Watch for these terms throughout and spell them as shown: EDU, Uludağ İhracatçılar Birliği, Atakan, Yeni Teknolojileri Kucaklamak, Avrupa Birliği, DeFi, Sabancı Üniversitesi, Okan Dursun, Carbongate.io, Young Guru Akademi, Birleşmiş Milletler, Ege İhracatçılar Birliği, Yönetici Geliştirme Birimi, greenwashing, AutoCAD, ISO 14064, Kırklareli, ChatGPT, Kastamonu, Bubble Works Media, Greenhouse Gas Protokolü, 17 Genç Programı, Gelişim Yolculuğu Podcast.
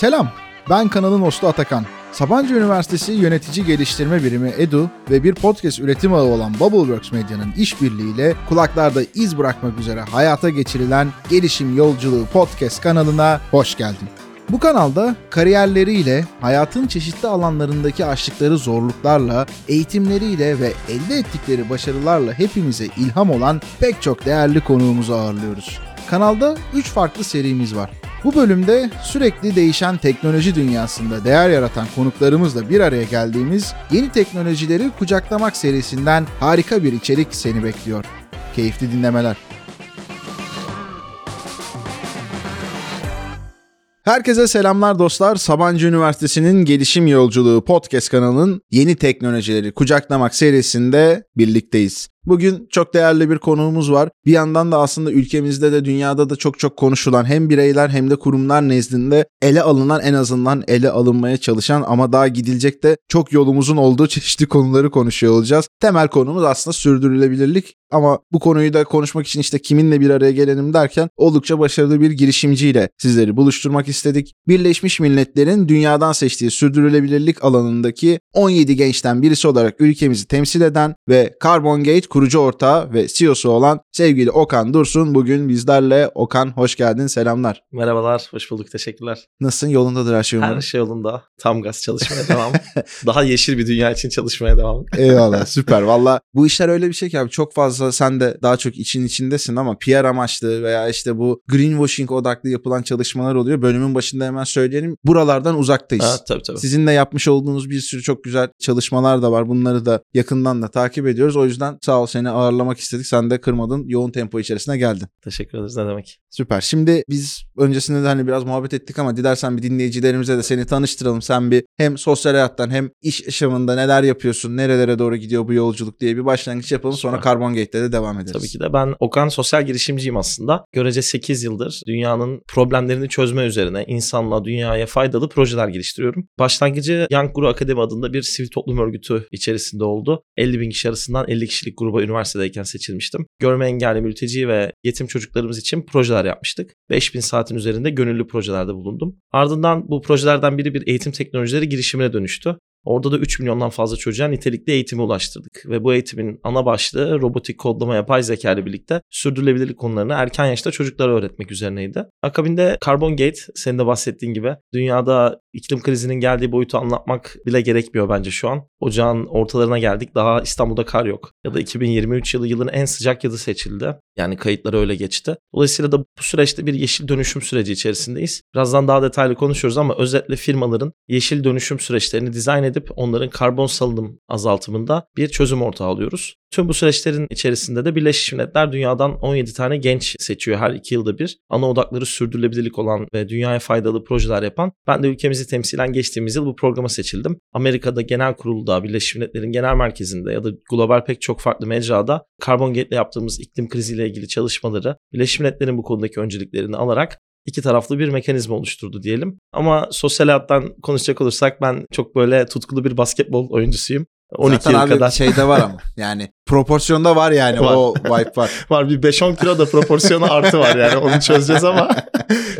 Selam, ben kanalın hostu Atakan. Sabancı Üniversitesi Yönetici Geliştirme Birimi EDU ve bir podcast üretim ağı olan Bubbleworks Medya'nın işbirliğiyle kulaklarda iz bırakmak üzere hayata geçirilen Gelişim Yolculuğu Podcast kanalına hoş geldin. Bu kanalda kariyerleriyle, hayatın çeşitli alanlarındaki aştıkları zorluklarla, eğitimleriyle ve elde ettikleri başarılarla hepimize ilham olan pek çok değerli konuğumuzu ağırlıyoruz. Kanalda 3 farklı serimiz var. Bu bölümde sürekli değişen teknoloji dünyasında değer yaratan konuklarımızla bir araya geldiğimiz Yeni Teknolojileri Kucaklamak serisinden harika bir içerik seni bekliyor. Keyifli dinlemeler. Herkese selamlar dostlar. Sabancı Üniversitesi'nin Gelişim Yolculuğu Podcast kanalının Yeni Teknolojileri Kucaklamak serisinde birlikteyiz. Bugün çok değerli bir konuğumuz var. Bir yandan da aslında ülkemizde de dünyada da çok konuşulan hem bireyler hem de kurumlar nezdinde ele alınan, en azından ele alınmaya çalışan ama daha gidilecek de çok yolumuzun olduğu çeşitli konuları konuşuyor olacağız. Temel konumuz aslında sürdürülebilirlik ama bu konuyu da konuşmak için işte kiminle bir araya gelelim derken oldukça başarılı bir girişimciyle sizleri buluşturmak istedik. Birleşmiş Milletler'in dünyadan seçtiği sürdürülebilirlik alanındaki 17 gençten birisi olarak ülkemizi temsil eden ve Carbongate kurucu ortağı ve CEO'su olan sevgili Okan Dursun bugün bizlerle. Okan, hoş geldin, selamlar. Merhabalar, hoş bulduk, teşekkürler. Nasılsın, yolundadır her şey umarım? Her şey yolunda, tam gaz çalışmaya devam. Daha yeşil bir dünya için çalışmaya devam. Eyvallah, süper. Valla bu işler öyle bir şey ki abi, çok fazla sen de daha çok içindesin ama PR amaçlı veya işte bu greenwashing odaklı yapılan çalışmalar oluyor. Bölümün başında hemen söyleyelim, buralardan uzaktayız. Ha, tabii. Sizin de yapmış olduğunuz bir sürü çok güzel çalışmalar da var, bunları da yakından da takip ediyoruz. O yüzden sağ ol, seni ağırlamak istedik. Sen de kırmadın. Yoğun tempo içerisine geldin. Teşekkür ederiz. Ne demek. Süper. Şimdi biz öncesinde de biraz muhabbet ettik ama dilersen bir dinleyicilerimize de seni tanıştıralım. Sen bir hem sosyal hayattan hem iş yaşamında neler yapıyorsun, nerelere doğru gidiyor bu yolculuk diye bir başlangıç yapalım. Sonra Carbongate'de de devam ederiz. Tabii ki de. Ben Okan, sosyal girişimciyim aslında. Görece 8 yıldır dünyanın problemlerini çözme üzerine insanla, dünyaya faydalı projeler geliştiriyorum. Başlangıcı Young Guru Akademi adında bir sivil toplum örgütü içerisinde oldu. 50.000 kişi arasından 50 kişilik gruba üniversitedeyken seçilmiştim. Görme engelli, mülteci ve yetim çocuklarımız için projeler yapmıştık. 5.000 saatin üzerinde gönüllü projelerde bulundum. Ardından bu projelerden biri bir eğitim teknolojileri girişimine dönüştü. Orada da 3 milyondan fazla çocuğa nitelikli eğitime ulaştırdık. Ve bu eğitimin ana başlığı robotik, kodlama, yapay zeka ile birlikte sürdürülebilirlik konularını erken yaşta çocuklara öğretmek üzerineydi. Akabinde Carbongate, senin de bahsettiğin gibi, dünyada iklim krizinin geldiği boyutu anlatmak bile gerekmiyor bence şu an. Ocağın ortalarına geldik, daha İstanbul'da kar yok. Ya da 2023 yılı yılın en sıcak yılı seçildi. Yani kayıtları öyle geçti. Dolayısıyla da bu süreçte bir yeşil dönüşüm süreci içerisindeyiz. Birazdan daha detaylı konuşuyoruz ama özetle firmaların yeşil dönüşüm süreçlerini dizayn edip onların karbon salınım azaltımında bir çözüm ortağı alıyoruz. Tüm bu süreçlerin içerisinde de Birleşmiş Milletler dünyadan 17 tane genç seçiyor her 2 yılda bir. Ana odakları sürdürülebilirlik olan ve dünyaya faydalı projeler yapan. Ben de ülkemizi temsilen geçtiğimiz yıl bu programa seçildim. Amerika'da genel kurulda, Birleşmiş Milletler'in genel merkezinde ya da global pek çok farklı mecrada Carbongate'le yaptığımız iklim kriziyle ilgili çalışmaları, Birleşmiş Milletler'in bu konudaki önceliklerini alarak İki taraflı bir mekanizma oluşturdu diyelim. Ama sosyal hayattan konuşacak olursak ben çok böyle tutkulu bir basketbol oyuncusuyum. 12 zaten yıl abi kadar. Şeyde var ama yani proporsiyonda var yani var. O vibe var. Var, bir 5-10 kilo da proporsiyonu artı var yani, onu çözeceğiz ama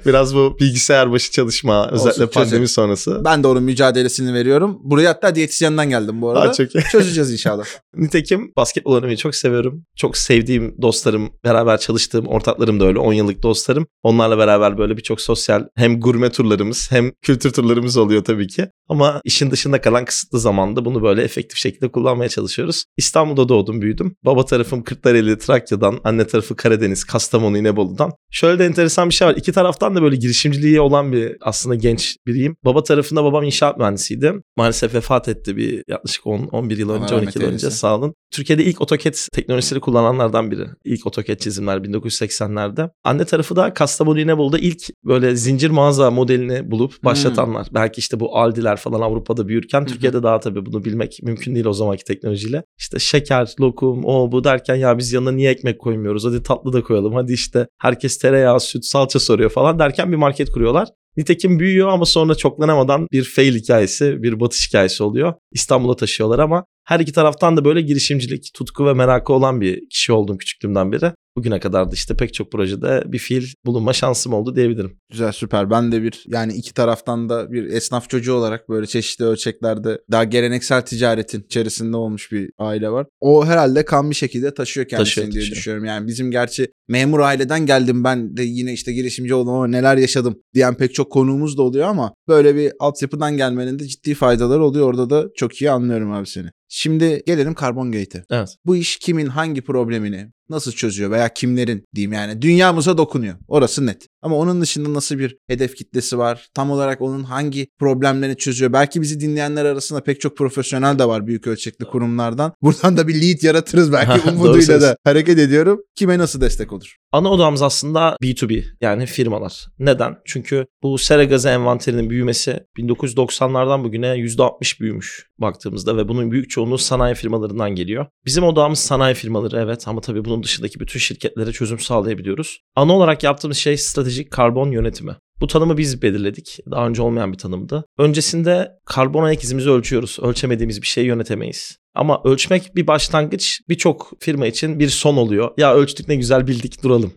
biraz bu bilgisayar başı çalışma özellikle olsun, pandemi çözeceğim. Sonrası. Ben de onun mücadelesini veriyorum. Buraya hatta diyetisyenden geldim bu arada. Çözeceğiz inşallah. Nitekim basketbol oynamayı çok seviyorum. Çok sevdiğim dostlarım, beraber çalıştığım ortaklarım da öyle, 10 yıllık dostlarım. Onlarla beraber böyle birçok sosyal, hem gurme turlarımız hem kültür turlarımız oluyor tabii ki. Ama işin dışında kalan kısıtlı zamanda bunu böyle efektif şekilde kullanmaya çalışıyoruz. İstanbul'da doğdum, büyüdüm. Baba tarafım Kırklareli, Trakya'dan. Anne tarafı Karadeniz, Kastamonu, İnebolu'dan. Şöyle de enteresan bir şey var. İki taraftan da böyle girişimciliği olan bir aslında genç biriyim. Baba tarafında babam inşaat mühendisiydi. Maalesef vefat etti bir yaklaşık 10-11 yıl önce, 12 yıl önce, sağ olun. Türkiye'de ilk AutoCAD teknolojisini kullananlardan biri. İlk AutoCAD çizimler 1980'lerde. Anne tarafı da Kastamonu, İnebolu'da ilk böyle zincir mağaza modelini bulup başlatanlar. Belki işte bu Aldi'ler falan Avrupa'da büyürken Türkiye'de daha tabii bunu bilmek mümkün değil o zamanki teknolojiyle. İşte şeker, lokum, o bu derken ya biz yanına niye ekmek koymuyoruz? Hadi tatlı da koyalım. Hadi işte herkes tereyağı, süt, salça soruyor falan derken bir market kuruyorlar. Nitekim büyüyor ama sonra çoklanamadan bir fail hikayesi, bir batış hikayesi oluyor. İstanbul'a taşıyorlar ama her iki taraftan da böyle girişimcilik tutku ve merakı olan bir kişi oldum küçüklüğümden beri. bugüne kadar da işte pek çok projede bir fiil bulunma şansım oldu diyebilirim. Güzel, süper. Ben de bir, yani iki taraftan da bir esnaf çocuğu olarak böyle çeşitli ölçeklerde daha geleneksel ticaretin içerisinde olmuş bir aile var. O herhalde kan bir şekilde taşıyor kendisini diye düşünüyorum. Yani bizim gerçi memur aileden geldim ben de yine işte girişimci oldum ama neler yaşadım diyen pek çok konuğumuz da oluyor ama böyle bir altyapıdan gelmenin de ciddi faydaları oluyor. Orada da çok iyi anlıyorum abi seni. Şimdi gelelim Carbongate'e. Evet. Bu iş kimin hangi problemini nasıl çözüyor veya kimlerin diyeyim, yani dünyamıza dokunuyor. Orası net. Ama onun dışında nasıl bir hedef kitlesi var? Tam olarak onun hangi problemlerini çözüyor? Belki bizi dinleyenler arasında pek çok profesyonel de var büyük ölçekli kurumlardan. Buradan da bir lead yaratırız belki umuduyla da hareket ediyorum. Kime nasıl destek olur? Ana odamız aslında B2B, yani firmalar. Neden? Çünkü bu sera gazı envanterinin büyümesi 1990'lardan bugüne %60 büyümüş baktığımızda ve bunun büyük çoğunluğu sanayi firmalarından geliyor. Bizim odamız sanayi firmaları, evet, ama tabii bunun dışındaki bütün şirketlere çözüm sağlayabiliyoruz. Ana olarak yaptığımız şey stratejik karbon yönetimi. Bu tanımı biz belirledik. Daha önce olmayan bir tanımdı. Öncesinde karbon ayak izimizi ölçüyoruz. Ölçemediğimiz bir şeyi yönetemeyiz. Ama ölçmek bir başlangıç, birçok firma için bir son oluyor. Ya ölçtük, ne güzel bildik, duralım.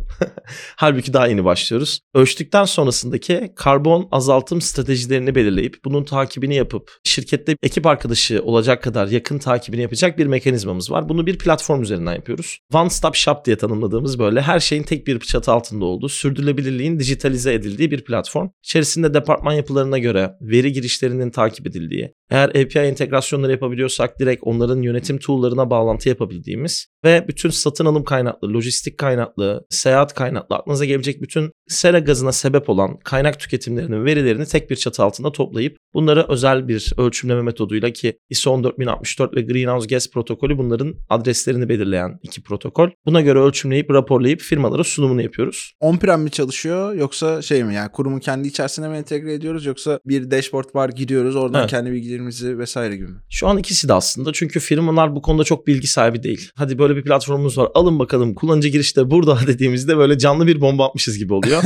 Halbuki daha yeni başlıyoruz. Ölçtükten sonrasındaki karbon azaltım stratejilerini belirleyip bunun takibini yapıp şirkette ekip arkadaşı olacak kadar yakın takibini yapacak bir mekanizmamız var. Bunu bir platform üzerinden yapıyoruz. One Stop Shop diye tanımladığımız, böyle her şeyin tek bir çatı altında olduğu, sürdürülebilirliğin dijitalize edildiği bir platform. İçerisinde departman yapılarına göre veri girişlerinin takip edildiği, eğer API entegrasyonları yapabiliyorsak direkt onların yönetim tool'larına bağlantı yapabildiğimiz ve bütün satın alım kaynaklı, lojistik kaynaklı, seyahat kaynaklı, aklınıza gelecek bütün sera gazına sebep olan kaynak tüketimlerinin verilerini tek bir çatı altında toplayıp bunları özel bir ölçümleme metoduyla, ki ISO 14064 ve Greenhouse Gas Protokolü bunların adreslerini belirleyen iki protokol. Buna göre ölçümleyip, raporlayıp firmalara sunumunu yapıyoruz. On-prem mi çalışıyor yoksa şey mi, yani kurumun kendi içerisine mi entegre ediyoruz yoksa bir dashboard var, gidiyoruz oradan kendi bilgilerimizi vesaire gibi mi? Şu an ikisi de aslında, çünkü firmalar bu konuda çok bilgi sahibi değil. Hadi böyle bir platformumuz var, alın bakalım kullanıcı girişte burada dediğimizde böyle canlı bir bomba atmışız gibi oluyor.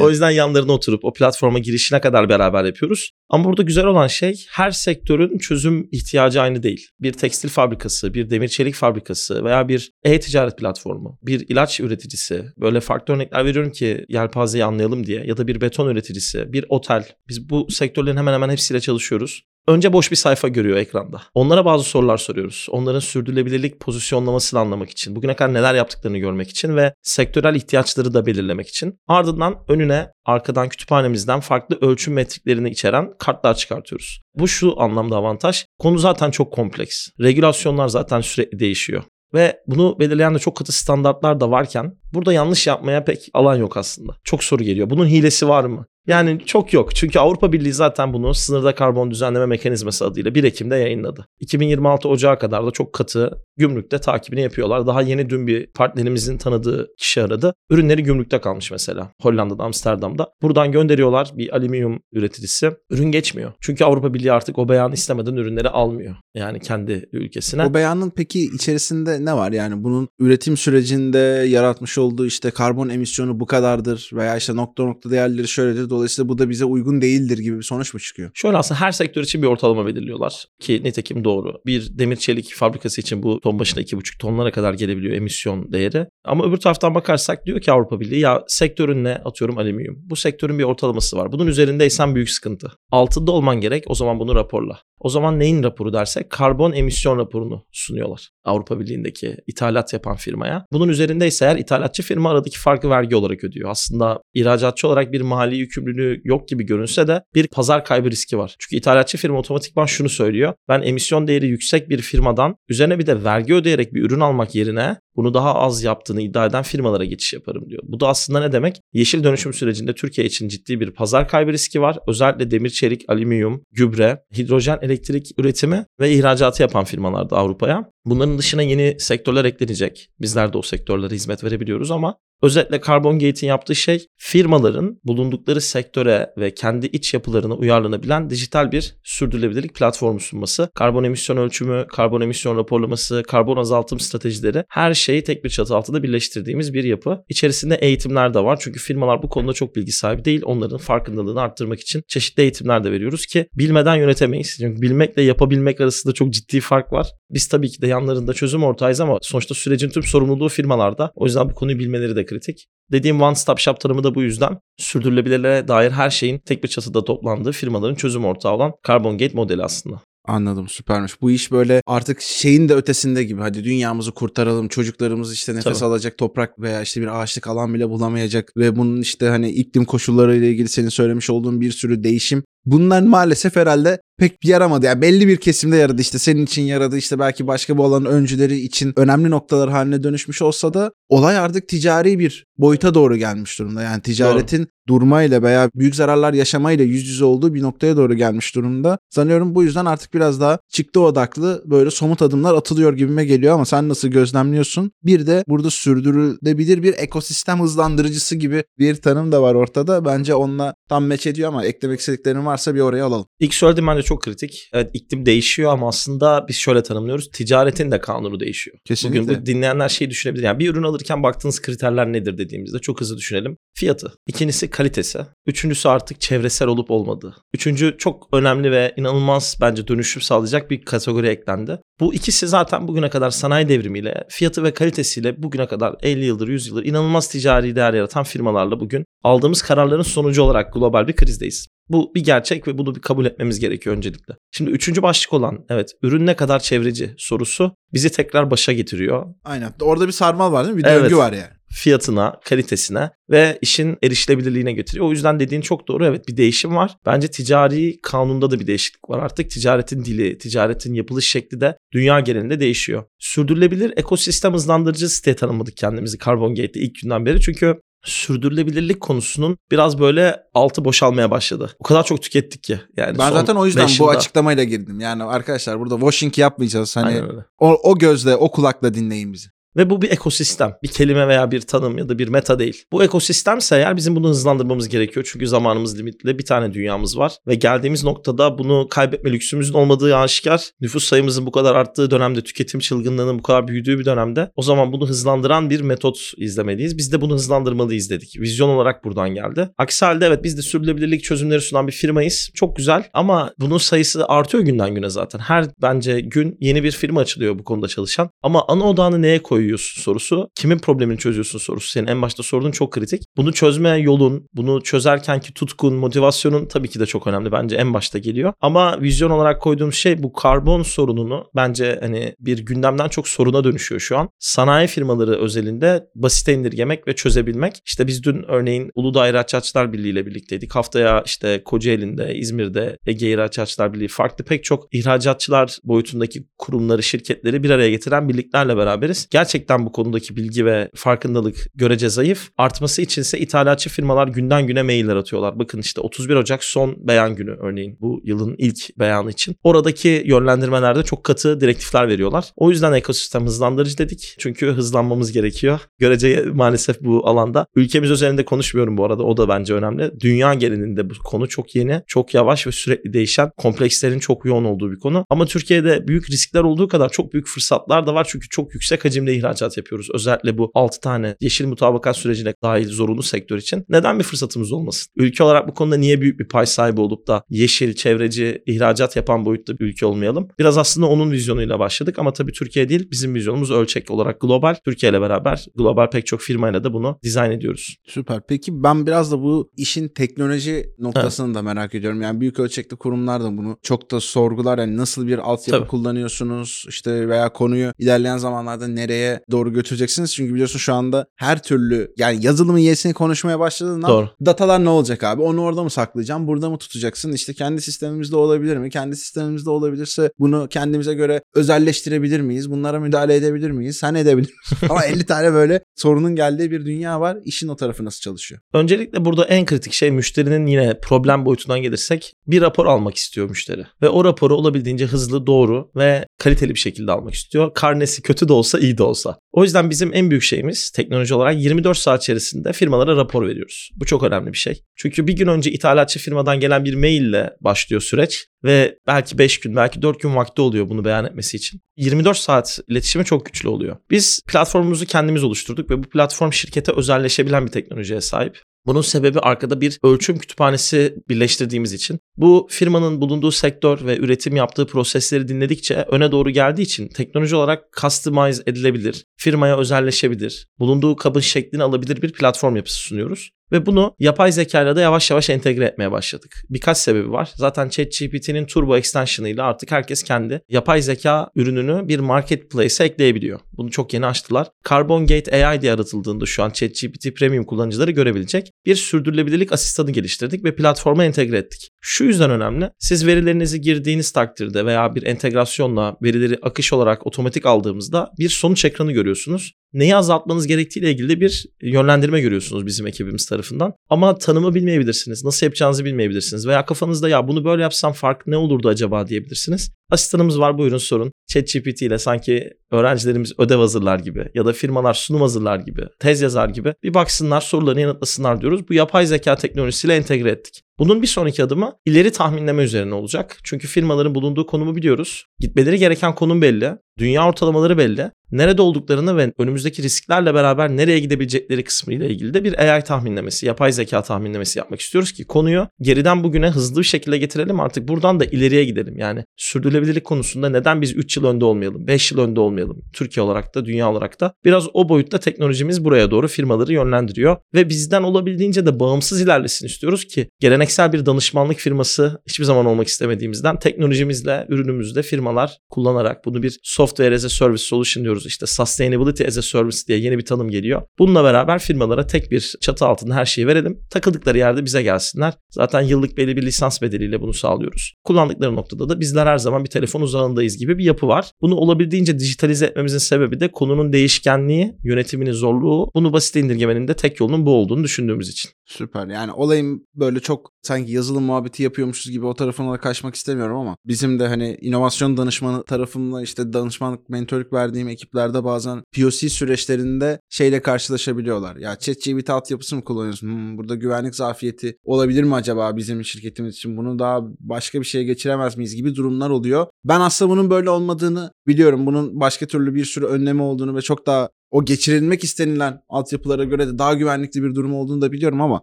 O yüzden yanlarına oturup o platforma girişine kadar beraber yapıyoruz. Ama burada güzel olan şey, her sektörün çözüm ihtiyacı aynı değil. Bir tekstil fabrikası, bir demir çelik fabrikası veya bir e-ticaret platformu, bir ilaç üreticisi, böyle farklı örnekler veriyorum ki yelpazeyi anlayalım diye, ya da bir beton üreticisi, bir otel. Biz bu sektörlerin hemen hemen hepsiyle çalışıyoruz. Önce boş bir sayfa görüyor ekranda. Onlara bazı sorular soruyoruz. Onların sürdürülebilirlik pozisyonlamasını anlamak için, bugüne kadar neler yaptıklarını görmek için ve sektörel ihtiyaçları da belirlemek için. Ardından önüne, arkadan, kütüphanemizden farklı ölçüm metriklerini içeren kartlar çıkartıyoruz. Bu şu anlamda avantaj. Konu zaten çok kompleks. Regülasyonlar zaten sürekli değişiyor. Ve bunu belirleyen de çok katı standartlar da varken burada yanlış yapmaya pek alan yok aslında. Çok soru geliyor. Bunun hilesi var mı? Yani çok yok. Çünkü Avrupa Birliği zaten bunu sınırda karbon düzenleme mekanizması adıyla 1 Ekim'de yayınladı. 2026 Ocağı kadar da çok katı gümrükte takibini yapıyorlar. Daha yeni dün bir partnerimizin tanıdığı kişi aradı. Ürünleri gümrükte kalmış mesela. Hollanda'da, Amsterdam'da. Buradan gönderiyorlar bir alüminyum üreticisi. Ürün geçmiyor. Çünkü Avrupa Birliği artık o beyanı istemeden ürünleri almıyor. Yani kendi ülkesine. O beyanın peki içerisinde ne var? Yani bunun üretim sürecinde yaratmış olduğu işte karbon emisyonu bu kadardır veya işte nokta değerleri şöyledir. Dolayısıyla bu da bize uygun değildir gibi bir sonuç mu çıkıyor? Şöyle, aslında her sektör için bir ortalama belirliyorlar ki nitekim doğru. Bir demir çelik fabrikası için bu ton başına 2,5 tonlara kadar gelebiliyor emisyon değeri. Ama öbür taraftan bakarsak diyor ki Avrupa Birliği, ya sektörün ne, atıyorum alüminyum. Bu sektörün bir ortalaması var. Bunun üzerindeysen büyük sıkıntı. Altında olman gerek, o zaman bunu raporla. O zaman neyin raporu dersek karbon emisyon raporunu sunuyorlar Avrupa Birliği'ndeki ithalat yapan firmaya. Bunun üzerindeyse eğer ithalatçı firma aradaki farkı vergi olarak ödüyor. Aslında ihracatçı olarak bir mali yükümlülüğü yok gibi görünse de bir pazar kaybı riski var. Çünkü ithalatçı firma otomatikman şunu söylüyor. Ben emisyon değeri yüksek bir firmadan üzerine bir de vergi ödeyerek bir ürün almak yerine bunu daha az yaptığını iddia eden firmalara geçiş yaparım diyor. Bu da aslında ne demek? Yeşil dönüşüm sürecinde Türkiye için ciddi bir pazar kaybı riski var. Özellikle demir çelik, alüminyum, gübre, hidrojen, elektrik üretimi ve ihracatı yapan firmalarda Avrupa'ya. Bunların dışına yeni sektörler eklenecek. Bizler de o sektörlere hizmet verebiliyoruz ama Özetle Carbongate'in yaptığı şey firmaların bulundukları sektöre ve kendi iç yapılarına uyarlanabilen dijital bir sürdürülebilirlik platformu sunması. Karbon emisyon ölçümü, karbon emisyon raporlaması, karbon azaltım stratejileri, her şeyi tek bir çatı altında birleştirdiğimiz bir yapı. İçerisinde eğitimler de var çünkü firmalar bu konuda çok bilgi sahibi değil. Onların farkındalığını arttırmak için çeşitli eğitimler de veriyoruz ki bilmeden yönetemeyiz. Çünkü bilmekle yapabilmek arasında çok ciddi fark var. Biz tabii ki de yanlarında çözüm ortağıyız ama sonuçta sürecin tüm sorumluluğu firmalarda. O yüzden bu konuyu bilmeleri de kritik. Dediğim one stop shop tarımı da bu yüzden sürdürülebilirliğe dair her şeyin tek bir çatıda toplandığı firmaların çözüm ortağı olan Carbongate modeli aslında. Anladım, süpermiş. Bu iş böyle artık şeyin de ötesinde gibi. Hadi dünyamızı kurtaralım, çocuklarımız işte nefes alacak toprak veya işte bir ağaçlık alan bile bulamayacak ve bunun işte hani iklim koşullarıyla ilgili senin söylemiş olduğun bir sürü değişim. Bunlar maalesef herhalde pek yaramadı. Yani belli bir kesimde yaradı, işte senin için yaradı, işte belki başka bu alanın öncüleri için önemli noktalar haline dönüşmüş olsa da olay artık ticari bir boyuta doğru gelmiş durumda. Yani ticaretin durmayla veya büyük zararlar yaşamayla yüz yüze olduğu bir noktaya doğru gelmiş durumda. Sanıyorum bu yüzden artık biraz daha çıktı odaklı böyle somut adımlar atılıyor gibime geliyor ama sen nasıl gözlemliyorsun? Bir de burada sürdürülebilir bir ekosistem hızlandırıcısı gibi bir tanım da var ortada. Bence onunla tam meç ediyor ama eklemek istediklerim varsa bir oraya alalım. İlk söylediğim bence çok kritik. Evet, iklim değişiyor ama aslında biz şöyle tanımlıyoruz. Ticaretin de kanunu değişiyor. Kesinlikle. Bugün bu dinleyenler şeyi düşünebilir. Yani bir ürün alırken baktığınız kriterler nedir dediğimizde çok hızlı düşünelim. Fiyatı. İkincisi kalitesi. Üçüncüsü artık çevresel olup olmadığı. Üçüncü çok önemli ve inanılmaz bence dönüşüm sağlayacak bir kategori eklendi. Bu ikisi zaten bugüne kadar sanayi devrimiyle, fiyatı ve kalitesiyle bugüne kadar 50 yıldır, 100 yıldır inanılmaz ticari değer yaratan firmalarla bugün aldığımız kararların sonucu olarak global bir krizdeyiz. Bu bir gerçek ve bunu bir kabul etmemiz gerekiyor öncelikle. Şimdi üçüncü başlık olan ürün ne kadar çevreci sorusu bizi tekrar başa getiriyor. Aynen, orada bir sarmal var değil mi? Bir döngü var yani. Fiyatına, kalitesine ve işin erişilebilirliğine getiriyor. O yüzden dediğin çok doğru. Evet, bir değişim var. Bence ticari kanunda da bir değişiklik var artık. Ticaretin dili, ticaretin yapılış şekli de dünya genelinde değişiyor. Sürdürülebilir ekosistem hızlandırıcısı diye tanımladık kendimizi Carbongate'de ilk günden beri. Çünkü sürdürülebilirlik konusunun biraz böyle altı boşalmaya başladı. O kadar çok tükettik ki. Yani ben zaten o yüzden bu açıklamayla girdim. Yani arkadaşlar burada washing yapmayacağız. Hani o gözle, o kulakla dinleyin bizi. Ve bu bir ekosistem. Bir kelime veya bir tanım ya da bir meta değil. Bu ekosistemse eğer bizim bunu hızlandırmamız gerekiyor. Çünkü zamanımız limitli, bir tane dünyamız var. Ve geldiğimiz noktada bunu kaybetme lüksümüzün olmadığı aşikar. Nüfus sayımızın bu kadar arttığı dönemde, tüketim çılgınlığının bu kadar büyüdüğü bir dönemde o zaman bunu hızlandıran bir metot izlemeliyiz. Biz de bunu hızlandırmalıyız dedik. Vizyon olarak buradan geldi. Aksi halde evet, biz de sürdürülebilirlik çözümleri sunan bir firmayız. Çok güzel ama bunun sayısı artıyor günden güne zaten. Her bence gün yeni bir firma açılıyor bu konuda çalışan. Ama ana odağını neye koyuyor sorusu, kimin problemini çözüyorsun sorusu, senin en başta sorduğun çok kritik. Bunu çözme yolun, bunu çözerkenki tutkun, motivasyonun tabii ki de çok önemli, bence en başta geliyor. Ama vizyon olarak koyduğum şey bu karbon sorununu bence hani bir gündemden çok soruna dönüşüyor şu an. Sanayi firmaları özelinde basite indirgemek ve çözebilmek. İşte biz dün örneğin Uludağ İhracatçılar Birliği ile birlikteydik. Haftaya işte Kocaeli'nde, İzmir'de Ege İhracatçılar Birliği, farklı pek çok ihracatçılar boyutundaki kurumları, şirketleri bir araya getiren birliklerle beraberiz. Gerçekten bu konudaki bilgi ve farkındalık görece zayıf. Artması içinse ithalatçı firmalar günden güne mailler atıyorlar. Bakın işte 31 Ocak son beyan günü örneğin, bu yılın ilk beyanı için. Oradaki yönlendirmelerde çok katı direktifler veriyorlar. O yüzden ekosistem hızlandırıcı dedik. Çünkü hızlanmamız gerekiyor. Görece maalesef bu alanda. Ülkemiz özelinde konuşmuyorum bu arada. O da bence önemli. Dünya genelinde bu konu çok yeni, çok yavaş ve sürekli değişen, komplekslerin çok yoğun olduğu bir konu. Ama Türkiye'de büyük riskler olduğu kadar çok büyük fırsatlar da var. Çünkü çok yüksek hacimli ihracat yapıyoruz. Özellikle bu 6 tane yeşil mutabakat sürecine dahil zorunlu sektör için. Neden bir fırsatımız olmasın? Ülke olarak bu konuda niye büyük bir pay sahibi olup da yeşil, çevreci, ihracat yapan boyutta bir ülke olmayalım? Biraz aslında onun vizyonuyla başladık ama tabii Türkiye değil, bizim vizyonumuz ölçek olarak global. Türkiye ile beraber global pek çok firmayla da bunu dizayn ediyoruz. Süper. Peki ben biraz da bu işin teknoloji noktasını da merak ediyorum. Yani büyük ölçekli kurumlar da bunu çok da sorgular. Yani nasıl bir altyapı kullanıyorsunuz? İşte veya konuyu ilerleyen zamanlarda nereye doğru götüreceksiniz? Çünkü biliyorsun şu anda her türlü, yani yazılımın yesini konuşmaya başladığında datalar ne olacak abi? Onu orada mı saklayacağım? Burada mı tutacaksın? İşte kendi sistemimizde olabilir mi? Kendi sistemimizde olabilirse bunu kendimize göre özelleştirebilir miyiz? Bunlara müdahale edebilir miyiz? Sen edebilir misin? Ama 50 tane böyle sorunun geldiği bir dünya var. İşin o tarafı nasıl çalışıyor? Öncelikle burada en kritik şey müşterinin yine problem boyutundan gelirsek bir rapor almak istiyor müşteri. Ve o raporu olabildiğince hızlı, doğru ve kaliteli bir şekilde almak istiyor. Karnesi kötü de olsa, iyi de olsa. asla. O yüzden bizim en büyük şeyimiz teknoloji olarak 24 saat içerisinde firmalara rapor veriyoruz. Bu çok önemli bir şey. Çünkü bir gün önce ithalatçı firmadan gelen bir maille başlıyor süreç ve belki 5 gün, belki 4 gün vakti oluyor bunu beyan etmesi için. 24 saat iletişimi çok güçlü oluyor. Biz platformumuzu kendimiz oluşturduk ve bu platform şirkete özelleşebilen bir teknolojiye sahip. Bunun sebebi arkada bir ölçüm kütüphanesi birleştirdiğimiz için. Bu firmanın bulunduğu sektör ve üretim yaptığı prosesleri dinledikçe öne doğru geldiği için teknoloji olarak customize edilebilir, firmaya özelleşebilir, bulunduğu kabın şeklini alabilir bir platform yapısı sunuyoruz. Ve bunu yapay zekayla da yavaş yavaş entegre etmeye başladık. Birkaç sebebi var. Zaten ChatGPT'nin Turbo Extension'ıyla artık herkes kendi yapay zeka ürününü bir marketplace'e ekleyebiliyor. Bunu çok yeni açtılar. Carbongate AI diye aratıldığında şu an ChatGPT Premium kullanıcıları görebilecek bir sürdürülebilirlik asistanı geliştirdik ve platforma entegre ettik. Şu yüzden önemli. Siz verilerinizi girdiğiniz takdirde veya bir entegrasyonla verileri akış olarak otomatik aldığımızda bir sonuç ekranı görüyorsunuz. Neyi azaltmanız gerektiğiyle ilgili bir yönlendirme görüyorsunuz bizim ekibimiz tarafından. Ama tanımı bilmeyebilirsiniz, nasıl yapacağınızı bilmeyebilirsiniz veya kafanızda ya bunu böyle yapsam fark ne olurdu acaba diyebilirsiniz. Asistanımız var, buyurun sorun. ChatGPT ile sanki öğrencilerimiz ödev hazırlar gibi ya da firmalar sunum hazırlar gibi, tez yazar gibi bir baksınlar, sorularını yanıtlasınlar diyoruz. Bu yapay zeka teknolojisiyle entegre ettik. Bunun bir sonraki adımı ileri tahminleme üzerine olacak. Çünkü firmaların bulunduğu konumu biliyoruz. Gitmeleri gereken konum belli. Dünya ortalamaları belli. Nerede olduklarını ve önümüzdeki risklerle beraber nereye gidebilecekleri kısmıyla ilgili de bir AI tahminlemesi, yapay zeka tahminlemesi yapmak istiyoruz ki konuyu geriden bugüne hızlı bir şekilde getirelim, artık buradan da ileriye gidelim. Yani sürdürülebilirlik konusunda neden biz 3 yıl önde olmayalım, 5 yıl önde olmayalım? Türkiye olarak da, dünya olarak da biraz o boyutta teknolojimiz buraya doğru firmaları yönlendiriyor ve bizden olabildiğince de bağımsız ilerlesin istiyoruz ki geleneksel bir danışmanlık firması hiçbir zaman olmak istemediğimizden teknolojimizle, ürünümüzle firmalar kullanarak bunu bir Software as a Service Solution diyoruz. İşte Sustainability as a Service diye yeni bir tanım geliyor. Bununla beraber firmalara tek bir çatı altında her şeyi verelim. Takıldıkları yerde bize gelsinler. Zaten yıllık belli bir lisans bedeliyle bunu sağlıyoruz. Kullandıkları noktada da bizler her zaman bir telefon uzağındayız gibi bir yapı var. Bunu olabildiğince dijitalize etmemizin sebebi de konunun değişkenliği, yönetiminin zorluğu. Bunu basite indirgemenin de tek yolunun bu olduğunu düşündüğümüz için. Süper. Yani olayın böyle çok sanki yazılım muhabbeti yapıyormuşuz gibi o tarafına da kaçmak istemiyorum ama bizim de hani inovasyon danışmanı tarafımla işte danışmanlık, mentorluk verdiğim ekiplerde bazen POC süreçlerinde şeyle karşılaşabiliyorlar. Ya ChatGPT altyapısı mı kullanıyoruz? Burada güvenlik zafiyeti olabilir mi acaba bizim şirketimiz için? Bunu daha başka bir şeye geçiremez miyiz gibi durumlar oluyor. Ben aslında bunun böyle olmadığını biliyorum. Bunun başka türlü bir sürü önlemi olduğunu ve çok daha o geçirilmek istenilen altyapılara göre de daha güvenlikli bir durum olduğunu da biliyorum ama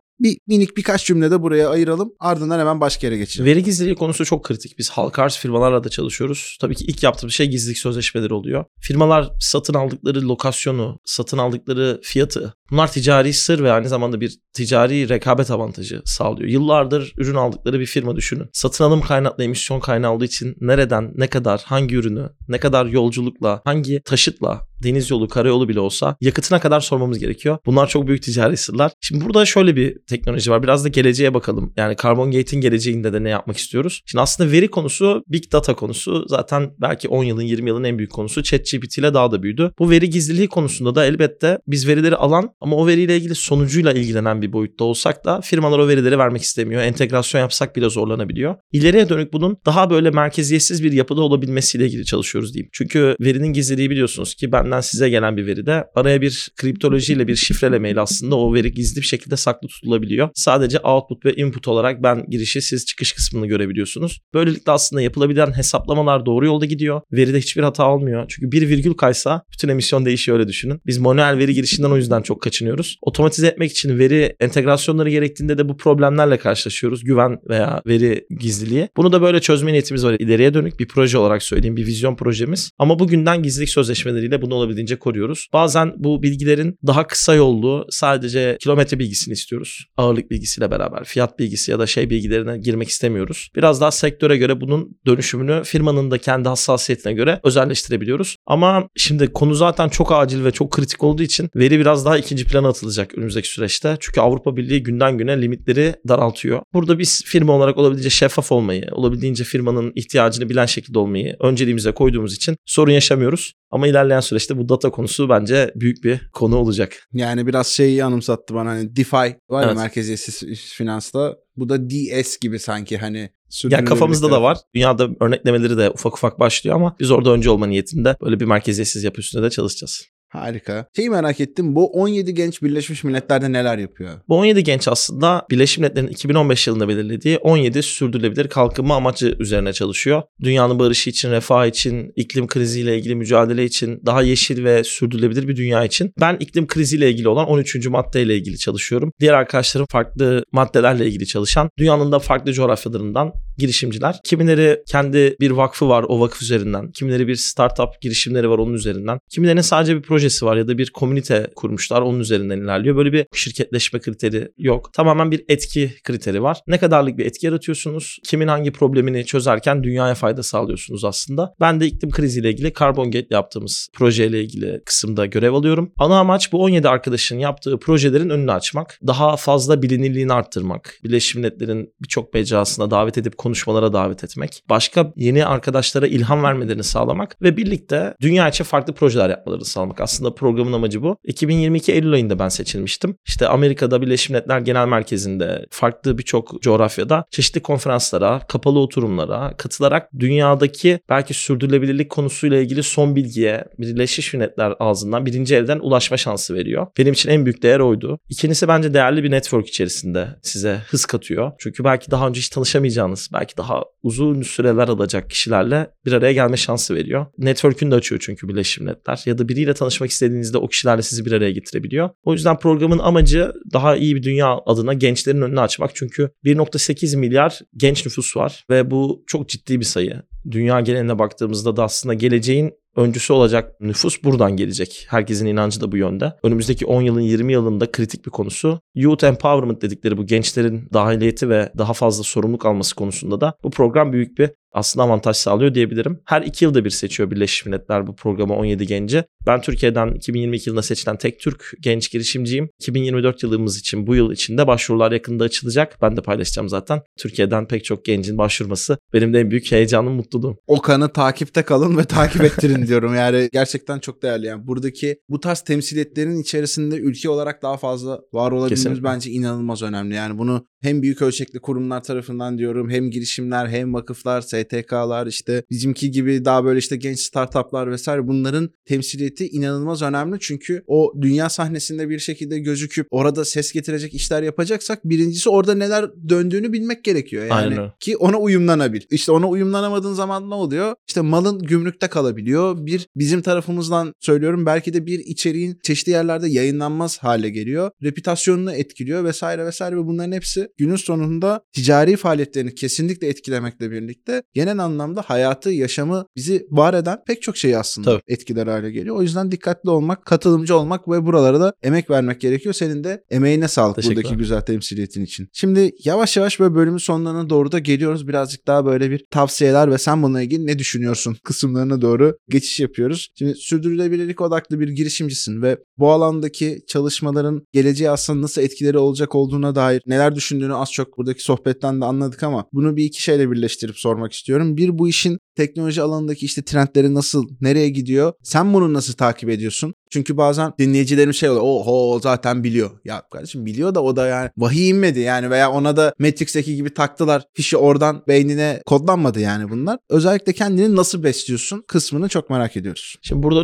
birkaç cümle de buraya ayıralım. Ardından hemen başka yere geçelim. Veri gizliliği konusu çok kritik. Biz halka arz firmalarla da çalışıyoruz. Tabii ki ilk yaptığımız şey gizlilik sözleşmeleri oluyor. Firmalar satın aldıkları lokasyonu, satın aldıkları fiyatı, bunlar ticari sır ve aynı zamanda bir ticari rekabet avantajı sağlıyor. Yıllardır ürün aldıkları bir firma düşünün. Satın alım kaynaklı emisyon kaynağı olduğu için nereden, ne kadar, hangi ürünü, ne kadar yolculukla, hangi taşıtla, deniz yolu, karayolu bile olsa yakıtına kadar sormamız gerekiyor. Bunlar çok büyük ticari sırlar. Şimdi burada şöyle bir teknoloji var. Biraz da geleceğe bakalım. Yani Carbongate'in geleceğinde de ne yapmak istiyoruz? Şimdi aslında veri konusu, big data konusu zaten belki 10 yılın, 20 yılın en büyük konusu. ChatGPT ile daha da büyüdü. Bu veri gizliliği konusunda da elbette biz verileri alan ama o veriyle ilgili sonucuyla ilgilenen bir boyutta olsak da firmalar o verileri vermek istemiyor. Entegrasyon yapsak bile zorlanabiliyor. İleriye dönük bunun daha böyle merkeziyetsiz bir yapıda olabilmesiyle ilgili çalışıyoruz diyeyim. Çünkü verinin gizliliği biliyorsunuz ki benden size gelen bir veride araya bir kriptolojiyle bir şifrelemeyle aslında o veri gizli bir şekilde saklı tutulabiliyor. Sadece output ve input olarak ben girişi, siz çıkış kısmını görebiliyorsunuz. Böylelikle aslında yapılabilen hesaplamalar doğru yolda gidiyor. Veride hiçbir hata olmuyor. Çünkü bir virgül kaysa bütün emisyon değişiyor, öyle düşünün. Biz manuel veri girişinden o yüzden çok kaçınıyoruz. Otomatize etmek için veri entegrasyonları gerektiğinde de bu problemlerle karşılaşıyoruz. Güven veya veri gizliliği. Bunu da böyle çözme niyetimiz var. İleriye dönük bir proje olarak söyleyeyim. Bir vizyon projemiz. Ama bugünden gizlilik sözleşmeleriyle bunu olabildiğince koruyoruz. Bazen bu bilgilerin daha kısa yollu, sadece kilometre bilgisini istiyoruz. Ağırlık bilgisiyle beraber fiyat bilgisi ya da şey bilgilerine girmek istemiyoruz. Biraz daha sektöre göre bunun dönüşümünü firmanın da kendi hassasiyetine göre özelleştirebiliyoruz. Ama şimdi konu zaten çok acil ve çok kritik olduğu için veri biraz daha ikinci plana atılacak önümüzdeki süreçte. Çünkü Avrupa Birliği günden güne limitleri daraltıyor. Burada biz firma olarak olabildiğince şeffaf olmayı, olabildiğince firmanın ihtiyacını bilen şekilde olmayı önceliğimize koyduğumuz için sorun yaşamıyoruz. Ama ilerleyen süreçte bu data konusu bence büyük bir konu olacak. Yani biraz şeyi anımsattı bana, hani DeFi var ya, evet. Merkeziyetsiz finansta. Bu da DS gibi sanki hani. Ya kafamızda da var. Dünyada örneklemeleri de ufak ufak başlıyor ama biz orada önce olma niyetinde böyle bir merkeziyetsiz yapı üstünde de çalışacağız. Harika. Şeyi merak ettim, bu 17 genç Birleşmiş Milletler'de neler yapıyor? Bu 17 genç aslında Birleşmiş Milletler'in 2015 yılında belirlediği 17 sürdürülebilir kalkınma amacı üzerine çalışıyor. Dünyanın barışı için, refah için, iklim kriziyle ilgili mücadele için, daha yeşil ve sürdürülebilir bir dünya için. Ben iklim kriziyle ilgili olan 13. maddeyle ilgili çalışıyorum. Diğer arkadaşlarım farklı maddelerle ilgili çalışan, dünyanın da farklı coğrafyalarından girişimciler. Kimileri kendi bir vakfı var, o vakıf üzerinden. Kimileri bir startup girişimleri var, onun üzerinden. Kimilerinin sadece bir projesi var ya da bir komünite kurmuşlar, onun üzerinden ilerliyor. Böyle bir şirketleşme kriteri yok. Tamamen bir etki kriteri var. Ne kadarlık bir etki yaratıyorsunuz? Kimin hangi problemini çözerken dünyaya fayda sağlıyorsunuz aslında? Ben de iklim kriziyle ilgili Carbongate yaptığımız projeyle ilgili kısımda görev alıyorum. Ana amaç bu 17 arkadaşın yaptığı projelerin önünü açmak. Daha fazla bilinirliğini arttırmak. Birleşmiş Milletler'in birçok mecrasına davet edip konuşmalara davet etmek. Başka yeni arkadaşlara ilham vermelerini sağlamak ve birlikte dünya için farklı projeler yapmalarını sağlamak. Aslında programın amacı bu. 2022 Eylül ayında ben seçilmiştim. İşte Amerika'da Birleşmiş Milletler Genel Merkezi'nde farklı birçok coğrafyada çeşitli konferanslara, kapalı oturumlara katılarak dünyadaki belki sürdürülebilirlik konusuyla ilgili son bilgiye Birleşmiş Milletler ağzından birinci elden ulaşma şansı veriyor. Benim için en büyük değer oydu. İkincisi, bence değerli bir network içerisinde size hız katıyor. Çünkü belki daha önce hiç tanışamayacağınız, belki daha uzun süreler alacak kişilerle bir araya gelme şansı veriyor. Network'ünü de açıyor çünkü Birleşmiş Milletler. Ya da biriyle tanışmak istediğinizde o kişilerle sizi bir araya getirebiliyor. O yüzden programın amacı daha iyi bir dünya adına gençlerin önünü açmak. Çünkü 1.8 milyar genç nüfus var ve bu çok ciddi bir sayı. Dünya geneline baktığımızda da aslında geleceğin öncüsü olacak nüfus buradan gelecek. Herkesin inancı da bu yönde. Önümüzdeki 10 yılın 20 yılında kritik bir konusu. Youth Empowerment dedikleri bu gençlerin dahiliyeti ve daha fazla sorumluluk alması konusunda da bu program büyük bir aslında avantaj sağlıyor diyebilirim. Her 2 yılda bir seçiyor Birleşmiş Milletler bu programa 17 genci. Ben Türkiye'den 2022 yılında seçilen tek Türk genç girişimciyim. 2024 yılımız için bu yıl içinde başvurular yakında açılacak. Ben de paylaşacağım zaten. Türkiye'den pek çok gencin başvurması benim de en büyük heyecanım, mutluluğum. Okan'ı takipte kalın ve takip ettirin diyorum. Yani gerçekten çok değerli. Yani buradaki bu tarz temsiliyetlerin içerisinde ülke olarak daha fazla var olabilmemiz bence inanılmaz önemli. Yani bunu hem büyük ölçekli kurumlar tarafından diyorum, hem girişimler, hem vakıflar, STK'lar, işte bizimki gibi daha böyle işte genç startuplar vesaire, bunların temsiliyeti inanılmaz önemli. Çünkü o dünya sahnesinde bir şekilde gözüküp orada ses getirecek işler yapacaksak birincisi orada neler döndüğünü bilmek gerekiyor. Yani aynen, ki ona uyumlanabil. İşte ona uyumlanamadığın zaman ne oluyor? İşte malın gümrükte kalabiliyor. Bir bizim tarafımızdan söylüyorum, belki de bir içeriğin çeşitli yerlerde yayınlanmaz hale geliyor. Reputasyonunu etkiliyor vesaire vesaire ve bunların hepsi günün sonunda ticari faaliyetlerini kesinlikle etkilemekle birlikte genel anlamda hayatı, yaşamı, bizi var eden pek çok şeyi aslında tabii etkiler hale geliyor. O yüzden dikkatli olmak, katılımcı olmak ve buralara da emek vermek gerekiyor. Senin de emeğine sağlık buradaki güzel temsiliyetin için. Şimdi yavaş yavaş böyle bölümün sonlarına doğru da geliyoruz. Birazcık daha böyle bir tavsiyeler ve sen bununla ilgili ne düşünüyorsun kısımlarına doğru geçiş yapıyoruz. Şimdi sürdürülebilirlik odaklı bir girişimcisin ve bu alandaki çalışmaların geleceğe aslında nasıl etkileri olacak olduğuna dair neler düşündüğünü az çok buradaki sohbetten de anladık ama bunu bir iki şeyle birleştirip sormak istiyorum. Bir, bu işin teknoloji alanındaki işte trendleri nasıl, nereye gidiyor? Sen bunu nasıl takip ediyorsun? Çünkü bazen dinleyicilerim şey oluyor, oho zaten biliyor. Ya kardeşim biliyor da o da yani vahiy inmedi yani veya ona da Matrix'teki gibi taktılar. Fişi oradan beynine kodlanmadı yani bunlar. Özellikle kendini nasıl besliyorsun kısmını çok merak ediyoruz. Şimdi burada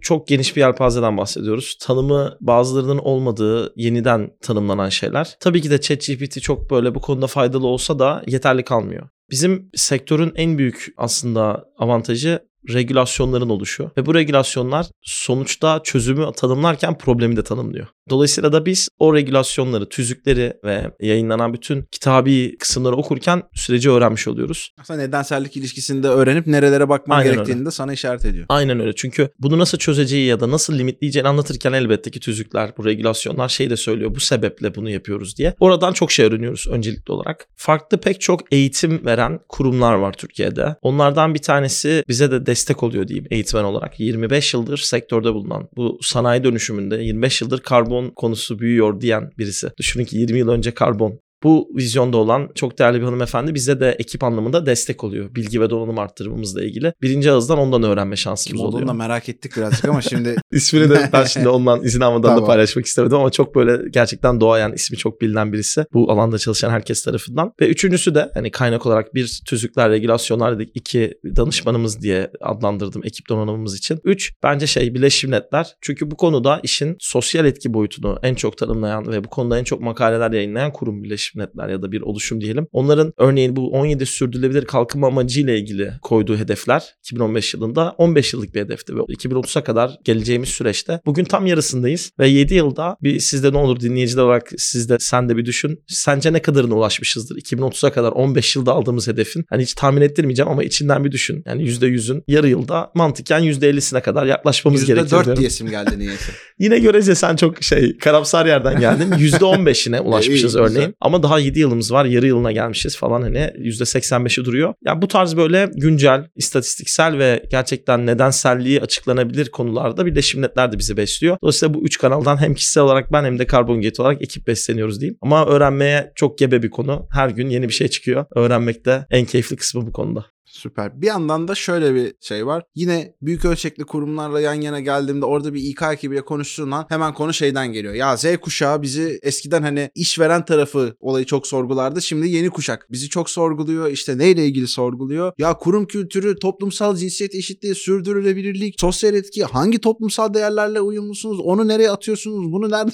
çok geniş bir yelpazeden bahsediyoruz. Tanımı bazılarının olmadığı, yeniden tanımlanan şeyler. Tabii ki de ChatGPT çok böyle bu konuda faydalı olsa da yeterli kalmıyor. Bizim sektörün en büyük aslında avantajı regülasyonların oluşu ve bu regülasyonlar sonuçta çözümü tanımlarken problemi de tanımlıyor. Dolayısıyla da biz o regülasyonları, tüzükleri ve yayınlanan bütün kitabi kısımları okurken süreci öğrenmiş oluyoruz. Aslında nedensellik ilişkisini de öğrenip nerelere bakman aynen gerektiğini öyle de sana işaret ediyor. Aynen öyle. Çünkü bunu nasıl çözeceği ya da nasıl limitleyeceğini anlatırken elbette ki tüzükler, bu regülasyonlar şey de söylüyor. Bu sebeple bunu yapıyoruz diye. Oradan çok şey öğreniyoruz öncelikli olarak. Farklı pek çok eğitim veren kurumlar var Türkiye'de. Onlardan bir tanesi bize de destek oluyor diyeyim eğitmen olarak. 25 yıldır sektörde bulunan, bu sanayi dönüşümünde 25 yıldır karbon konusu büyüyor diyen birisi. Düşünün ki 20 yıl önce karbon Bu vizyonda olan çok değerli bir hanımefendi bize de ekip anlamında destek oluyor. Bilgi ve donanım arttırmamızla ilgili. Birinci ağızdan ondan öğrenme şansımız oluyor. Kim olduğunu da merak ettik birazcık ama şimdi. İsmini de ben şimdi ondan izin almadan tamam. da paylaşmak istemedim ama çok böyle gerçekten doğayan, ismi çok bilinen birisi. Bu alanda çalışan herkes tarafından. Ve üçüncüsü de hani kaynak olarak bir tüzükler, regülasyonlar dedik. 2 danışmanımız diye adlandırdım ekip donanımımız için. 3 bence Birleşmiş Milletler. Çünkü bu konuda işin sosyal etki boyutunu en çok tanımlayan ve bu konuda en çok makaleler yayınlayan kurum Birleşmiş Milletler ya da bir oluşum diyelim. Onların örneğin bu 17 sürdürülebilir kalkınma amacıyla ilgili koyduğu hedefler 2015 yılında 15 yıllık bir hedefti ve 2030'a kadar geleceğimiz süreçte bugün tam yarısındayız ve 7 yılda bir sizde ne olur dinleyiciler olarak sen de bir düşün. Sence ne kadarına ulaşmışızdır? 2030'a kadar 15 yılda aldığımız hedefin hani hiç tahmin ettirmeyeceğim ama içinden bir düşün. Yani %100'ün yarı yılda mantıken %50'sine kadar yaklaşmamız gerekiyor diyorum. %4 diyesim geldi niyeyse. Yine görece sen çok karamsar yerden geldin. %15'ine ulaşmışız örneğin. Ama daha 7 yılımız var, yarı yılına gelmişiz falan hani %85'i duruyor. Yani bu tarz böyle güncel, istatistiksel ve gerçekten nedenselliği açıklanabilir konularda Birleşmiş Milletler de bizi besliyor. Dolayısıyla bu 3 kanaldan hem kişisel olarak ben hem de Carbongate olarak ekip besleniyoruz diyeyim. Ama öğrenmeye çok gebe bir konu. Her gün yeni bir şey çıkıyor. Öğrenmek de en keyifli kısmı bu konuda. Süper. Bir yandan da şöyle bir var. Yine büyük ölçekli kurumlarla yan yana geldiğimde orada bir İK ekibiyle konuştuğumda hemen konu şeyden geliyor. Ya Z kuşağı bizi eskiden hani işveren tarafı olayı çok sorgulardı. Şimdi yeni kuşak bizi çok sorguluyor. İşte neyle ilgili sorguluyor? Ya kurum kültürü, toplumsal cinsiyet eşitliği, sürdürülebilirlik, sosyal etki, hangi toplumsal değerlerle uyumlusunuz? Onu nereye atıyorsunuz? Bunu nerede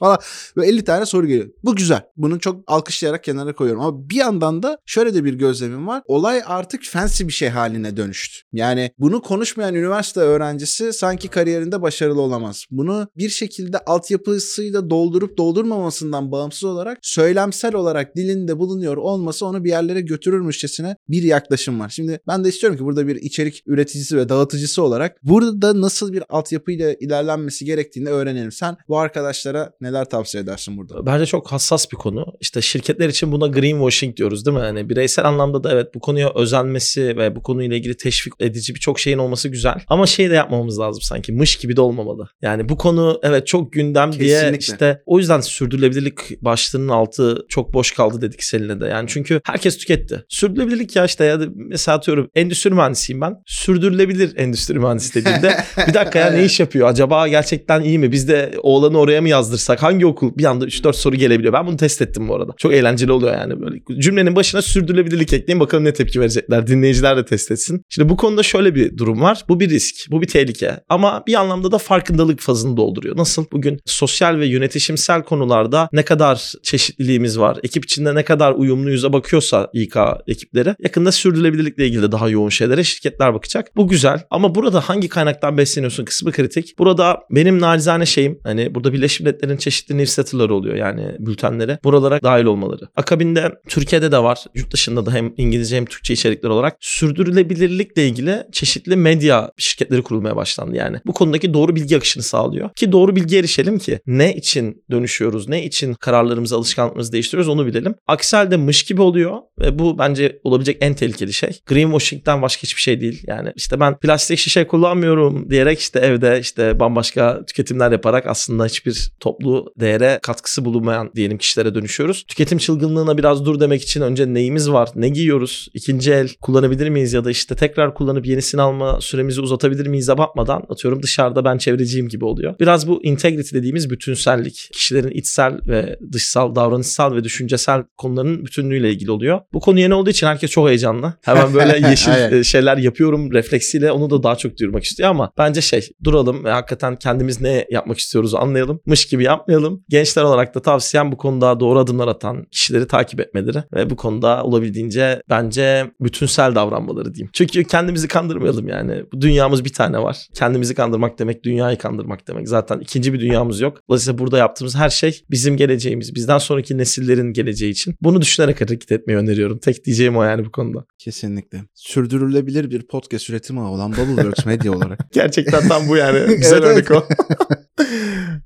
falan ve 50 tane soru geliyor. Bu güzel. Bunu çok alkışlayarak kenara koyuyorum. Ama bir yandan da şöyle de bir gözlemim var. Olay artık fancy bir şey haline dönüştü. Yani bunu konuşmayan üniversite öğrencisi sanki kariyerinde başarılı olamaz. Bunu bir şekilde altyapısıyla doldurup doldurmamasından bağımsız olarak söylemsel olarak dilinde bulunuyor olması onu bir yerlere götürürmüşçesine bir yaklaşım var. Şimdi ben de istiyorum ki burada bir içerik üreticisi ve dağıtıcısı olarak burada nasıl bir altyapıyla ilerlenmesi gerektiğini öğrenelim. Sen bu arkadaşlar neler tavsiye edersin burada? Bence çok hassas bir konu. İşte şirketler için buna greenwashing diyoruz değil mi? Yani bireysel anlamda da evet bu konuya özenmesi ve bu konuyla ilgili teşvik edici birçok şeyin olması güzel. Ama şey de yapmamamız lazım sanki. Mış gibi de olmamalı. Yani bu konu evet çok gündem kesinlikle diye işte o yüzden sürdürülebilirlik başlığının altı çok boş kaldı dedik seninle de. Yani çünkü herkes tüketti. Sürdürülebilirlik ya işte ya mesela atıyorum endüstri mühendisiyim ben. Sürdürülebilir endüstri mühendisi dediğimde bir dakika ya ne iş yapıyor? Acaba gerçekten iyi mi? Biz de oğlanı oraya mı yazdırsak hangi okul bir anda 3-4 soru gelebiliyor. Ben bunu test ettim bu arada. Çok eğlenceli oluyor yani böyle. Cümlenin başına sürdürülebilirlik ekleyin bakalım ne tepki verecekler. Dinleyiciler de test etsin. Şimdi bu konuda şöyle bir durum var. Bu bir risk. Bu bir tehlike. Ama bir anlamda da farkındalık fazını dolduruyor. Nasıl bugün sosyal ve yönetişimsel konularda ne kadar çeşitliliğimiz var. Ekip içinde ne kadar uyumluyuz'a bakıyorsa İK ekipleri. Yakında sürdürülebilirlikle ilgili de daha yoğun şeylere şirketler bakacak. Bu güzel. Ama burada hangi kaynaktan besleniyorsun kısmı kritik. Burada benim nacizane hani burada Birleşmiş Milletler'in çeşitli newsletter'ları oluyor yani bültenlere. Buralara dahil olmaları. Akabinde Türkiye'de de var. Yurt dışında da hem İngilizce hem Türkçe içerikler olarak sürdürülebilirlikle ilgili çeşitli medya şirketleri kurulmaya başlandı yani. Bu konudaki doğru bilgi akışını sağlıyor. Ki doğru bilgiye erişelim ki ne için dönüşüyoruz, ne için kararlarımızı, alışkanlıklarımızı değiştiriyoruz onu bilelim. Aksi halde mış gibi oluyor ve bu bence olabilecek en tehlikeli şey. Greenwashing'den başka hiçbir şey değil. Yani işte ben plastik şişe kullanmıyorum diyerek işte evde işte bambaşka tüketimler yaparak aslında hiçbir toplu değere katkısı bulunmayan diyelim kişilere dönüşüyoruz. Tüketim çılgınlığına biraz dur demek için önce neyimiz var, ne giyiyoruz, ikinci el kullanabilir miyiz ya da işte tekrar kullanıp yenisini alma süremizi uzatabilir miyiz'e bakmadan atıyorum dışarıda ben çevreciyim gibi oluyor. Biraz bu integrity dediğimiz bütünsellik, kişilerin içsel ve dışsal, davranışsal ve düşüncesel konuların bütünlüğüyle ilgili oluyor. Bu konu yeni olduğu için herkes çok heyecanlı. Hemen böyle yeşil şeyler yapıyorum refleksiyle onu da daha çok duyurmak istiyor ama bence duralım ve hakikaten kendimiz ne yapmak istiyoruz anlayalım. Mış gibi yapmayalım. Gençler olarak da tavsiyem bu konuda doğru adımlar atan kişileri takip etmeleri ve bu konuda olabildiğince bence bütünsel davranmaları diyeyim. Çünkü kendimizi kandırmayalım yani. Bu dünyamız bir tane var. Kendimizi kandırmak demek dünyayı kandırmak demek. Zaten ikinci bir dünyamız yok. Dolayısıyla burada yaptığımız her şey bizim geleceğimiz. Bizden sonraki nesillerin geleceği için. Bunu düşünerek hareket etmeyi öneriyorum. Tek diyeceğim o yani bu konuda. Kesinlikle. Sürdürülebilir bir podcast üretimi olan Bubbleworks Media olarak. Gerçekten tam bu yani. Güzel örnek o.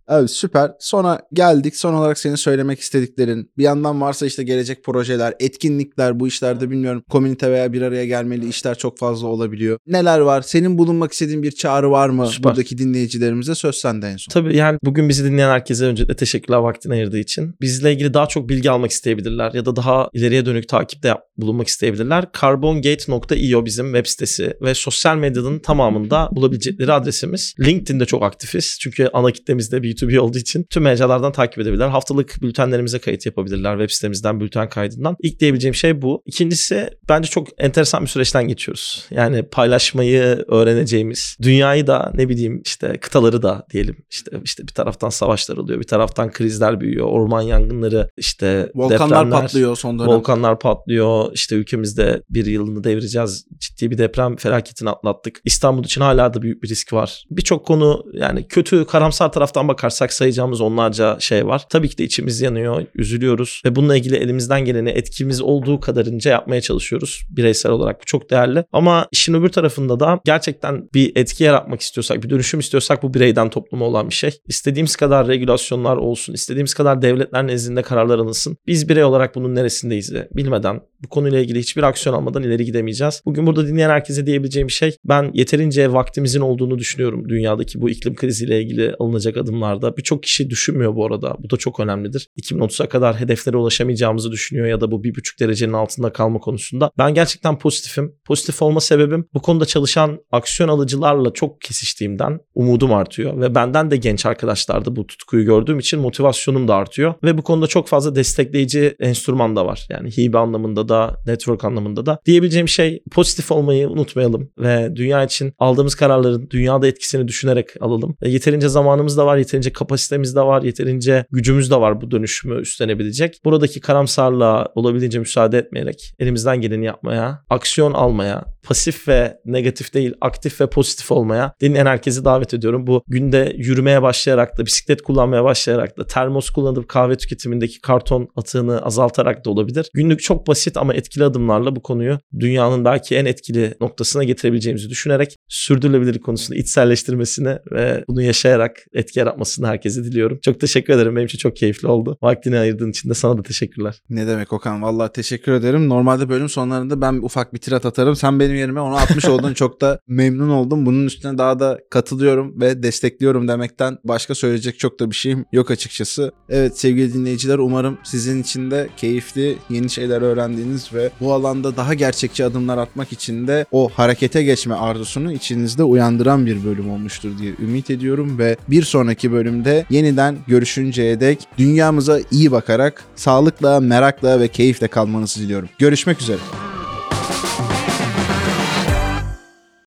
Evet, süper. Sonra geldik. Son olarak senin söylemek istediklerin. Bir yandan varsa işte gelecek projeler, etkinlikler, bu işlerde bilmiyorum komünite veya bir araya gelmeli işler çok fazla olabiliyor. Neler var? Senin bulunmak istediğin bir çağrı var mı? Süper. Buradaki dinleyicilerimize söz sende en son. Tabii yani bugün bizi dinleyen herkese öncelikle teşekkürler vaktini ayırdığı için. Bizle ilgili daha çok bilgi almak isteyebilirler ya da daha ileriye dönük takipte bulunmak isteyebilirler. Carbongate.io bizim web sitesi ve sosyal medyanın tamamında bulabilecekleri adresimiz. LinkedIn'de çok aktifiz. Çünkü ana kitlemizde B2B olduğu için tüm mecralardan takip edebilirler. Haftalık bültenlerimize kayıt yapabilirler. Web sitemizden, bülten kaydından. İlk diyebileceğim şey bu. İkincisi bence çok enteresan bir süreçten geçiyoruz. Yani paylaşmayı öğreneceğimiz, dünyayı da ne bileyim işte kıtaları da diyelim. İşte bir taraftan savaşlar oluyor, bir taraftan krizler büyüyor, orman yangınları, işte volkanlar patlıyor son dönem. Volkanlar patlıyor. İşte ülkemizde bir yılını devireceğiz. Ciddi bir deprem felaketini atlattık. İstanbul için hala da büyük bir risk var. Birçok konu yani kötü, karamsar taraftan bakarsak sayacağımız onlarca şey var. Tabii ki de içimiz yanıyor, üzülüyoruz ve bununla ilgili elimizden geleni etkimiz olduğu kadarınca yapmaya çalışıyoruz. Bireysel olarak bu çok değerli. Ama işin öbür tarafında da gerçekten bir etki yaratmak istiyorsak, bir dönüşüm istiyorsak bu bireyden topluma olan bir şey. İstediğimiz kadar regülasyonlar olsun, istediğimiz kadar devletler nezdinde kararlar alınsın. Biz birey olarak bunun neresindeyiz bilmeden, bu konuyla ilgili hiçbir aksiyon almadan ileri gidemeyeceğiz. Bugün burada dinleyen herkese diyebileceğim şey, ben yeterince vaktimizin olduğunu düşünüyorum dünyadaki bu iklim kriziyle ilgili alınacak adımlarda. Birçok kişi düşünmüyor bu arada. Bu da çok önemlidir. 2030'a kadar hedeflere ulaşamayacağımızı düşünüyor ya da bu 1,5 derecenin altında kalma konusunda. Ben gerçekten pozitifim. Pozitif olma sebebim bu konuda çalışan aksiyon alıcılarla çok kesiştiğimden umudum artıyor ve benden de genç arkadaşlarda bu tutkuyu gördüğüm için motivasyonum da artıyor ve bu konuda çok fazla destekleyici enstrüman da var. Yani hibe anlamında da, network anlamında da. Diyebileceğim şey, pozitif olmayı unutmayalım ve dünya için aldığımız kararların dünyada etkisini düşünerek alalım. Yeterince zamanımız da var, yeterince kapasitemiz de var, yeterince gücümüz de var bu dönüşümü üstlenebilecek. Buradaki karamsarlığa olabildiğince müsaade etmeyerek elimizden geleni yapmaya, aksiyon almaya, pasif ve negatif değil, aktif ve pozitif olmaya dinleyen herkesi davet ediyorum. Bu günde yürümeye başlayarak da, bisiklet kullanmaya başlayarak da, termos kullanıp kahve tüketimindeki karton atığını azaltarak da olabilir. Günlük çok basit ama etkili adımlarla bu konuyu dünyanın belki en etkili noktasına getirebileceğimizi düşünerek sürdürülebilirlik konusunda içselleştirmesini ve bunu yaşayarak etki yaratmasını herkese diliyorum. Çok teşekkür ederim. Benim için çok keyifli oldu. Vaktini ayırdığın için de sana da teşekkürler. Ne demek Okan? Vallahi teşekkür ederim. Normalde bölüm sonlarında ben ufak bir tirat atarım. Sen benim yerime onu atmış oldun. Çok da memnun oldum. Bunun üstüne daha da katılıyorum ve destekliyorum demekten başka söyleyecek çok da bir şeyim yok açıkçası. Evet sevgili dinleyiciler, umarım sizin için de keyifli, yeni şeyler öğrendiğiniz ve bu alanda daha gerçekçi adımlar atmak için de o harekete geçme arzusunu içinizde uyandıran bir bölüm olmuştur diye ümit ediyorum ve bir sonraki bölümde yeniden görüşünceye dek dünyamıza iyi bakarak sağlıkla, merakla ve keyifle kalmanızı diliyorum. Görüşmek üzere.